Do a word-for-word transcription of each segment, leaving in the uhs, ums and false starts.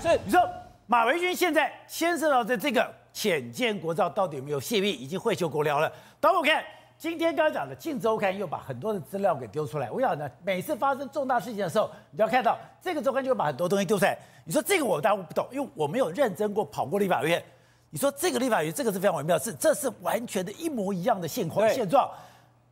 所以你说马维君现在牵涉到这这个潜舰国造到底有没有泄密，已经会修国聊了。等我看今天刚刚讲的《镜周刊》又把很多的资料给丢出来。我想呢，每次发生重大事情的时候，你要看到这个周刊就会把很多东西丢出来。你说这个我当然不懂，因为我没有认真过跑过立法院。你说这个立法院这个是非常微妙，是这是完全的一模一样的现况现状。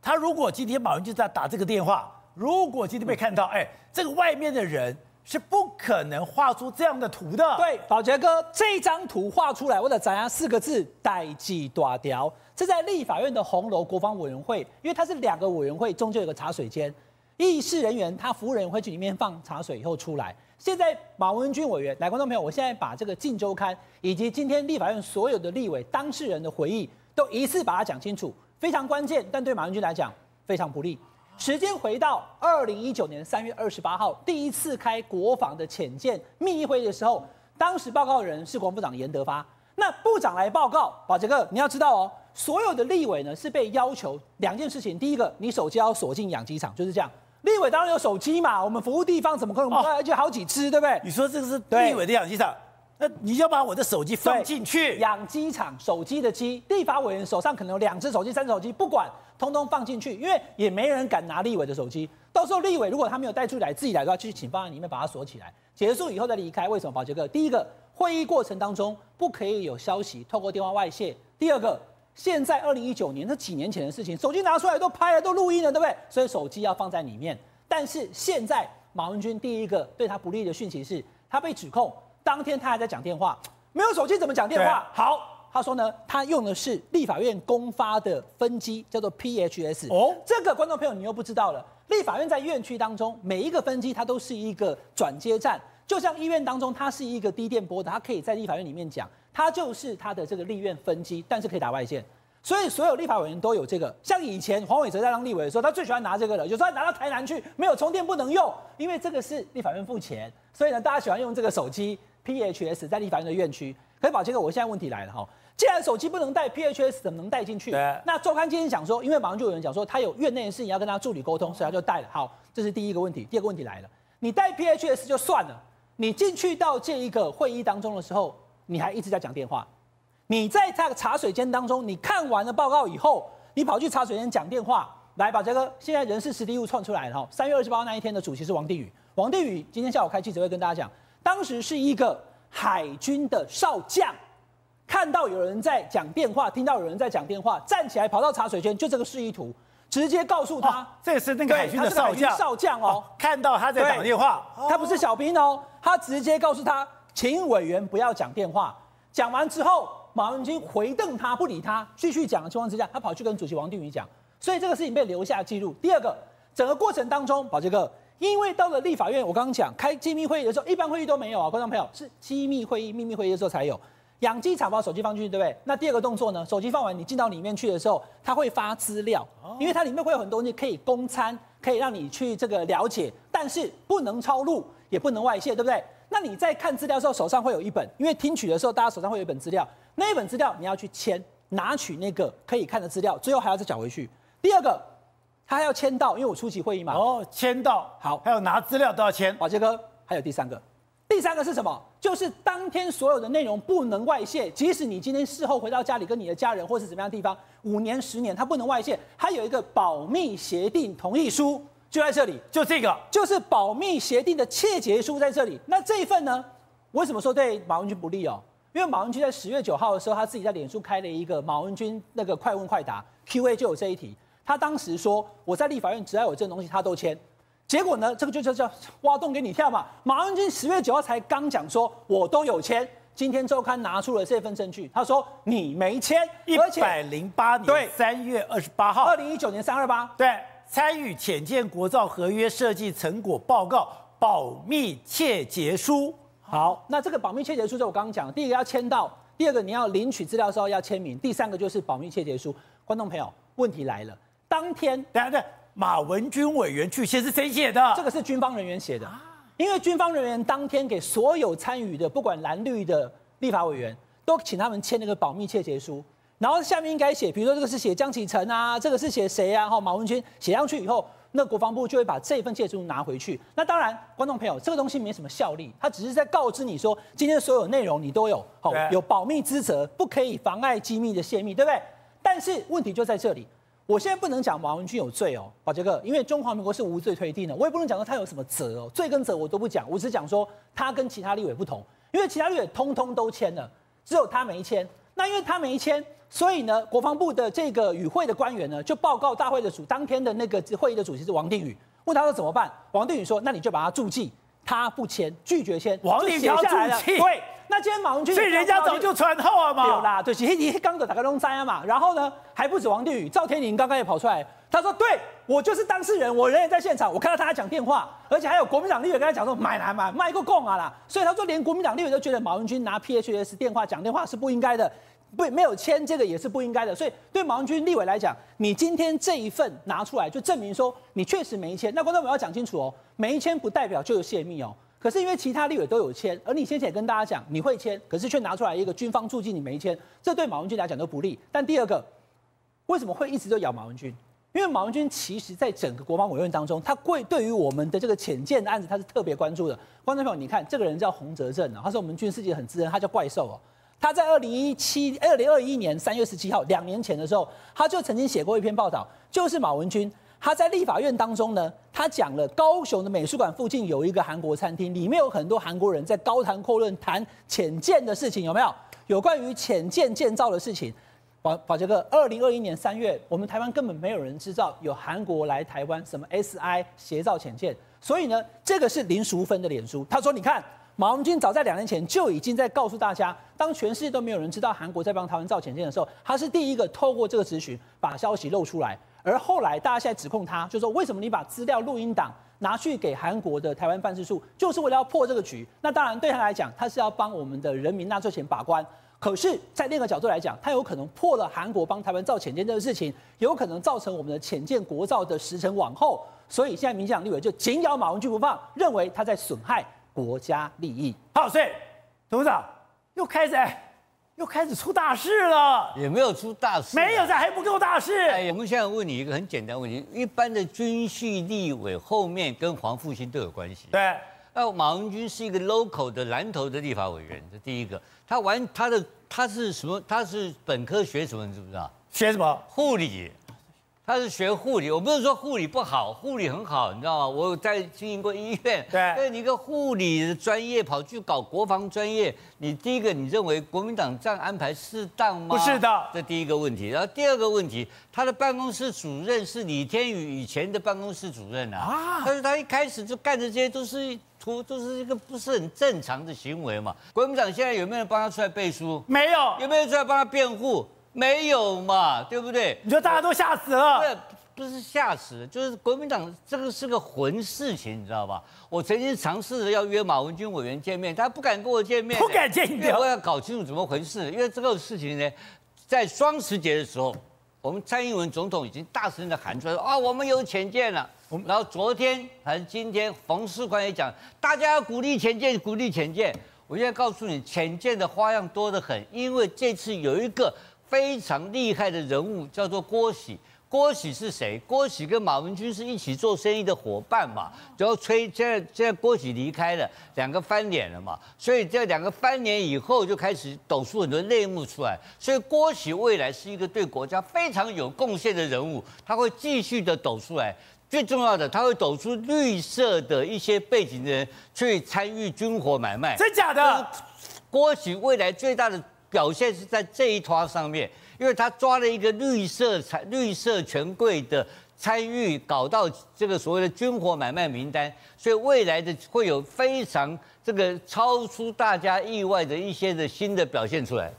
他如果今天马文君在打这个电话，如果今天被看到，哎，这个外面的人是不可能画出这样的图的。对，宝杰哥，这张图画出来，为了展现四个字“代际大条”。这在立法院的红楼国防委员会，因为它是两个委员会，中间有个茶水间，议事人员他服务人员会去里面放茶水以后出来。现在马文君委员，来，观众朋友，我现在把这个《镜周刊》以及今天立法院所有的立委当事人的回忆，都一次把它讲清楚。非常关键，但对马文君来讲非常不利。时间回到二零一九年三月二十八号，第一次开国防的潜舰密议会的时候，当时报告的人是国防部长严德发。那部长来报告，宝杰哥，你要知道哦，所有的立委呢是被要求两件事情：第一个，你手机要锁进养鸡场，就是这样。立委当然有手机嘛，我们服务地方怎么可能？而且好几只，对不对？你说这个是立委的养鸡场？那你要把我的手机放进去，养鸡场手机的机，立法委员手上可能有两只手机、三只手机，不管，通通放进去，因为也没人敢拿立委的手机。到时候立委如果他没有带出来，自己来的话，就请放在里面把它锁起来，结束以后再离开。为什么？宝杰哥，第一个，会议过程当中不可以有消息透过电话外泄；第二个，现在二零一九年这几年前的事情，手机拿出来都拍了，都录音了，对不对？所以手机要放在里面。但是现在马文君第一个对他不利的讯息是，他被指控。当天他还在讲电话，没有手机怎么讲电话？好，他说呢，他用的是立法院公发的分机，叫做 P H S。哦，这个观众朋友你又不知道了。立法院在院区当中，每一个分机它都是一个转接站，就像医院当中它是一个低电波的，它可以在立法院里面讲，它就是它的这个立院分机，但是可以打外线。所以所有立法委员都有这个。像以前黄伟哲在当立委的时候，他最喜欢拿这个了，有时候拿到台南去，没有充电不能用，因为这个是立法院付钱，所以呢大家喜欢用这个手机。P H S 在立法院的院区，可是宝杰哥，我现在问题来了哈，既然手机不能带 ，P H S 怎么能带进去？那周刊今天讲说，因为马上就有人讲说他有院内的事情要跟他助理沟通，所以他就带了。好，这是第一个问题。第二个问题来了，你带 P H S 就算了，你进去到这一个会议当中的时候，你还一直在讲电话，你在这个茶水间当中，你看完了报告以后，你跑去茶水间讲电话。来，宝杰哥，现在人事实地务创出来了哈，三月二十八号那一天的主席是王定宇，王定宇今天下午开记者会跟大家讲。当时是一个海军的少将，看到有人在讲电话，听到有人在讲电话，站起来跑到茶水间，就这个示意图，直接告诉他，哦、这也是那个海军的少将，少将 哦, 哦，看到他在讲电话，他不是小兵哦，他直接告诉他，请委员不要讲电话。讲完之后，马文君回瞪他，不理他，继续讲的情况之下，他跑去跟主席王定宇讲，所以这个事情被留下记录。第二个，整个过程当中，宝杰哥。因为到了立法院，我刚刚讲开机密会议的时候，一般会议都没有啊，观众朋友是机密会议、秘密会议的时候才有。养鸡场把手机放进去，对不对？那第二个动作呢？手机放完，你进到里面去的时候，它会发资料，因为它里面会有很多东西可以供参，可以让你去这个了解，但是不能抄录，也不能外泄，对不对？那你在看资料的时候，手上会有一本，因为听取的时候大家手上会有一本资料，那一本资料你要去签，拿取那个可以看的资料，最后还要再缴回去。第二个。他还要签到，因为我出席会议嘛。哦，签到好，还有拿资料都要签。宝杰哥，还有第三个，第三个是什么？就是当天所有的内容不能外泄，即使你今天事后回到家里跟你的家人或是怎么样的地方，五年、十年，他不能外泄。还有一个保密协定同意书，就在这里，就这个，就是保密协定的切结书在这里。那这一份呢，为什么说对马文君不利哦？因为马文君在十月九号的时候，他自己在脸书开了一个马文君那个快问快答 Q A， 就有这一题。他当时说：“我在立法院只要有这种东西，他都签。”结果呢，这个就叫叫挖洞给你跳嘛。马文君十月九号才刚讲说：“我都有签。”今天周刊拿出了这份证据，他说：“你没签。”一百零八年三月二十八号，二零一九年三二八，对，参与潜舰国造合约设计成果报告保密切结书。好，那这个保密切结书，就我刚刚讲，第一个要签到，第二个你要领取资料的时候要签名，第三个就是保密切结书。观众朋友，问题来了。当天，等下，等马文君委员去写是谁写的？这个是军方人员写的，因为军方人员当天给所有参与的，不管蓝绿的立法委员，都请他们签那个保密切结书，然后下面应该写，比如说这个是写江启臣啊，这个是写谁啊？哈，马文君写上去以后，那国防部就会把这份借助拿回去。那当然，观众朋友，这个东西没什么效力，它只是在告知你说，今天所有内容你都有好、哦、有保密之责，不可以妨碍机密的泄密，对不对？但是问题就在这里。 我现在不能讲马文君有罪哦，宝杰哥，因为中华民国是无罪推定的，我也不能讲说他有什么责哦，罪跟责我都不讲，我只讲说他跟其他立委不同，因为其他立委通通都签了，只有他没签。那因为他没签，所以呢，国防部的这个与会的官员呢，就报告大会的主当天的那个会议的主席是王定宇，问他说怎么办？王定宇说，那你就把他注记，他不签，拒绝签，王定宇要注记，对。 那今天马文君，所以人家早就传后了嘛，有啦，对，一一刚的打开龙灾啊嘛，然后呢，还不止王定宇，赵天麟刚刚也跑出来，他说，对我就是当事人，我人也在现场，我看到他讲电话，而且还有国民党立委跟他讲说买来买卖个供啊啦，所以他说连国民党立委都觉得马文君拿 P H S 电话讲电话是不应该的，不没有签这个也是不应该的，所以对马文君立委来讲，你今天这一份拿出来就证明说你确实没签，那观众们要讲清楚哦，没签不代表就有泄密哦。 可是因为其他立委都有签，而你先前也跟大家讲你会签，可是却拿出来一个军方注记你没签，这对马文君来讲都不利。但第二个，为什么会一直都咬马文君？因为马文君其实在整个国防委员当中，他对于我们的这个潜舰的案子，他是特别关注的。观众朋友，你看这个人叫洪哲正啊，他是我们军事界很知恩，他叫怪兽哦。 他在二零一七、二零二一年三月十七号，两年前的时候，他就曾经写过一篇报道，就是马文君他在立法院当中呢，他讲了高雄的美术馆附近有一个韩国餐厅，里面有很多韩国人在高谈阔论谈潜舰的事情，有没有？有关于潜舰建造的事情。宝宝杰哥，二零二一年三月，我们台湾根本没有人知道有韩国来台湾什么 S I 协造潜舰，所以呢，这个是林淑芬的脸书，他说：“你看。” 马文君早在两年前就已经在告诉大家，当全世界都没有人知道韩国在帮台湾造潜舰的时候，他是第一个透过这个质询把消息漏出来。而后来大家现在指控他，就说为什么你把资料录音档拿去给韩国的台湾办事处，就是为了要破这个局？那当然对他来讲，他是要帮我们的人民纳税钱把关。可是，在另一个角度来讲，他有可能破了韩国帮台湾造潜舰这个事情，有可能造成我们的潜舰国造的时程往后。所以现在民进党立委就紧咬马文君不放，认为他在损害 国家利益。好，所以董事长又开始，又开始出大事了。也没有出大事、啊，没有，这还不够大事。哎，我们现在问你一个很简单的问题：一般的军系立委后面跟黄复兴都有关系。对，那马文君是一个 local 的蓝头的立法委员，这第一个。他玩他的，他是什么？他是本科学什么？你知不知道？学什么？护理。 他是学护理，我不是说护理不好，护理很好，你知道吗？我在经营过医院，对，但你一个护理的专业跑去搞国防专业，你第一个你认为国民党这样安排适当吗？不适当，这第一个问题。然后第二个问题，他的办公室主任是李天宇以前的办公室主任啊，但是、啊、他一开始就干的这些都是。 图就是一个不是很正常的行为嘛？国民党现在有没有人帮他出来背书？没有，有没有人出来帮他辩护？没有嘛，对不对？你说大家都吓死了？对，不是吓死，就是国民党这个是个混事情，你知道吧？我曾经尝试着要约马文君委员见面，他不敢跟我见面，不敢见面，因为我要搞清楚怎么回事。因为这个事情呢，在双十节的时候，我们蔡英文总统已经大声的喊出来说啊，我们有潜舰了。 然后昨天还是今天，冯世宽也讲，大家要鼓励潜舰，鼓励潜舰。我现在告诉你，潜舰的花样多得很，因为这次有一个非常厉害的人物，叫做郭喜。郭喜是谁？郭喜跟马文君是一起做生意的伙伴嘛。然后崔现在现在郭喜离开了，两个翻脸了嘛。所以这两个翻脸以后，就开始抖出很多内幕出来。所以郭喜未来是一个对国家非常有贡献的人物，他会继续的抖出来。 最重要的，他会抖出绿色的一些背景的人去参与军火买卖，真假的？郭喜未来最大的表现是在这一团上面，因为他抓了一个绿色财、绿色权贵的参与，搞到这个所谓的军火买卖名单，所以未来的会有非常这个超出大家意外的一些的新的表现出来。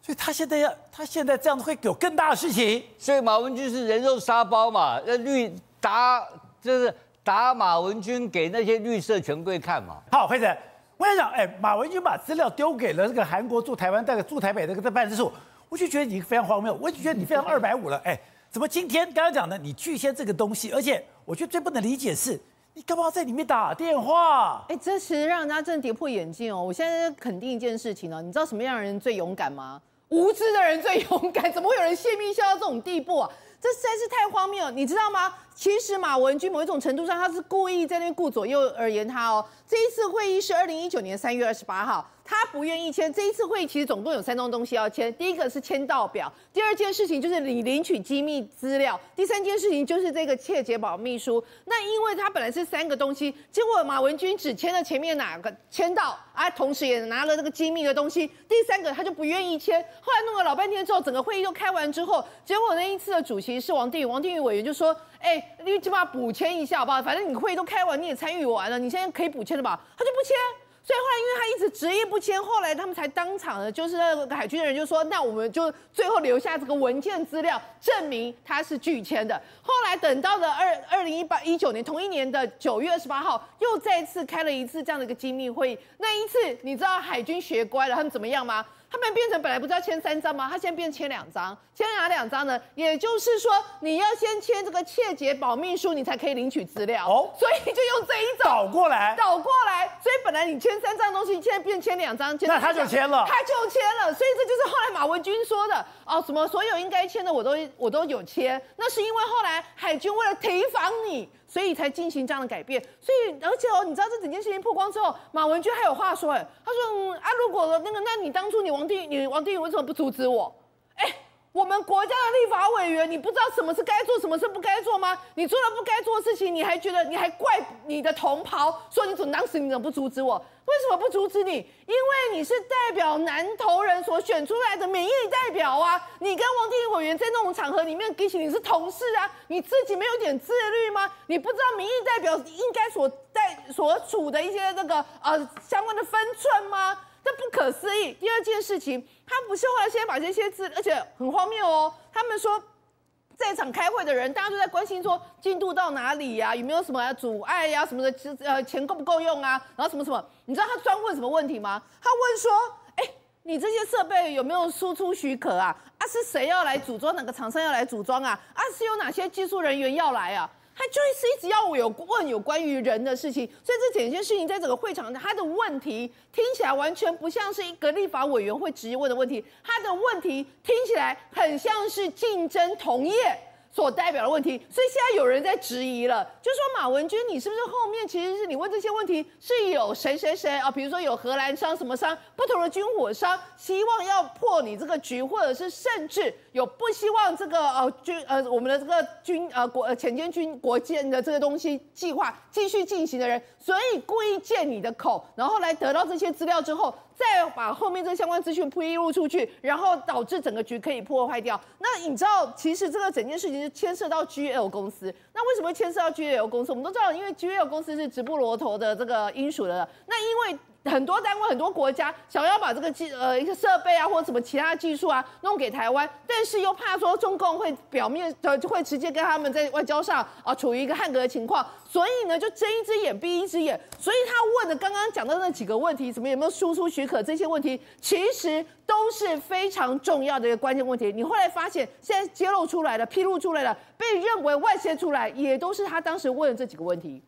所以他现在要，他现在这样会有更大的事情。所以马文君是人肉沙包嘛，那绿打就是打马文君给那些绿色权贵看嘛。好，辉子，我想讲，哎，马文君把资料丢给了这个韩国驻台湾、那个驻台北那个办事处，我就觉得你非常荒谬，我就觉得你非常二百五了。哎，怎么今天刚刚讲的你拒签这个东西，而且我觉得最不能理解是。 你干嘛在里面打电话？哎、欸，这其实让人家真的跌破眼镜哦！我现在肯定一件事情哦，你知道什么样的人最勇敢吗？无知的人最勇敢，怎么会有人泄密泄到这种地步啊？这实在是太荒谬了，你知道吗？其实马文君某一种程度上他是故意在那边顾左右而言他哦。这一次会议是二零一九年三月二十八号，他不愿意签。这一次会议其实总共有三种东西要签，第一个是签到表，第二件事情就是你领取机密资料，第三件事情就是这个窃结保密书。那因为他本来是三个东西，结果马文君只签了前面哪个签到啊，同时也拿了这个机密的东西，第三个他就不愿意签。后来弄了老半天之后，整个会议都开完之后，结果那一次的主席。是王定宇，王定宇委员就说：“哎、欸，你起码补签一下好不好？反正你会都开完，你也参与完了，你现在可以补签了吧？”他就不签，所以后来因为他一直执意不签，后来他们才当场的，就是那个海军的人就说：“那我们就最后留下这个文件资料，证明他是拒签的。”后来等到了二二零一八一九年同一年的九月二十八号，又再次开了一次这样的一个机密会议。那一次你知道海军学乖了，他们怎么样吗？他们变成本来不是要签三张吗？他现在变签两张，签哪两张呢？也就是说，你要先签这个窃结保密书，你才可以领取资料。哦，所以就用这一种倒过来，倒过来。所以本来你签三张东西，现在变签两张。那他就签了，他就签了。所以这就是后来马文君说的哦，什么所有应该签的我都我都有签。那是因为后来海军为了提防你，所以才进行这样的改变。所以而且哦，你知道这整件事情曝光之后，马文君还有话说哎，他说嗯啊，如果那个，那你当初你。王定宇，你王定宇为什么不阻止我？哎、欸，我们国家的立法委员，你不知道什么是该做，什么是不该做吗？你做了不该做的事情，你还觉得你还怪你的同袍，说你怎么当时你怎么不阻止我？为什么不阻止你？因为你是代表南投人所选出来的民意代表啊！你跟王定宇委员在那种场合里面，比起你是同事啊，你自己没有点自律吗？你不知道民意代表应该所代所处的一些那个呃相关的分寸吗？这不可思议。第二件事情，他不是后来先把这些字，而且很荒谬哦。他们说，在场开会的人，大家都在关心说进度到哪里呀、啊，有没有什么阻碍呀、啊，什么的，呃，钱够不够用啊，然后什么什么。你知道他专问什么问题吗？他问说，哎、欸，你这些设备有没有输出许可啊？啊，是谁要来组装？哪个厂商要来组装啊？啊，是有哪些技术人员要来啊？他就是一直要我有问有关于人的事情，所以这整件事情在整个会场，他的问题听起来完全不像是一个立法委员会直接问的问题，他的问题听起来很像是竞争同业所代表的问题，所以现在有人在质疑了，就说马文君，你是不是后面其实是你问这些问题是有谁谁谁啊？比如说有荷兰商什么商，不同的军火商，希望要破你这个局，或者是甚至。有不希望这个呃军呃我们的这个军呃国呃潜舰军国舰的这个东西计划继续进行的人，所以故意借你的口，然后来得到这些资料之后，再把后面这相关资讯披露出去，然后导致整个局可以破坏掉。那你知道，其实这个整件事情是牵涉到 G L 公司。那为什么牵涉到 G L 公司？我们都知道，因为 G L 公司是直布罗陀的这个英属的。那因为很多单位、很多国家想要把这个技呃一个设备啊，或者什么其他技术啊弄给台湾，但是又怕说中共会表面呃会直接跟他们在外交上啊处于一个汉格的情况，所以呢就睁一只眼闭一只眼。所以他问的刚刚讲到那几个问题，什么有没有输出许可这些问题，其实都是非常重要的一个关键问题。你后来发现，现在揭露出来了、披露出来了、被认为外泄出来，也都是他当时问的这几个问题。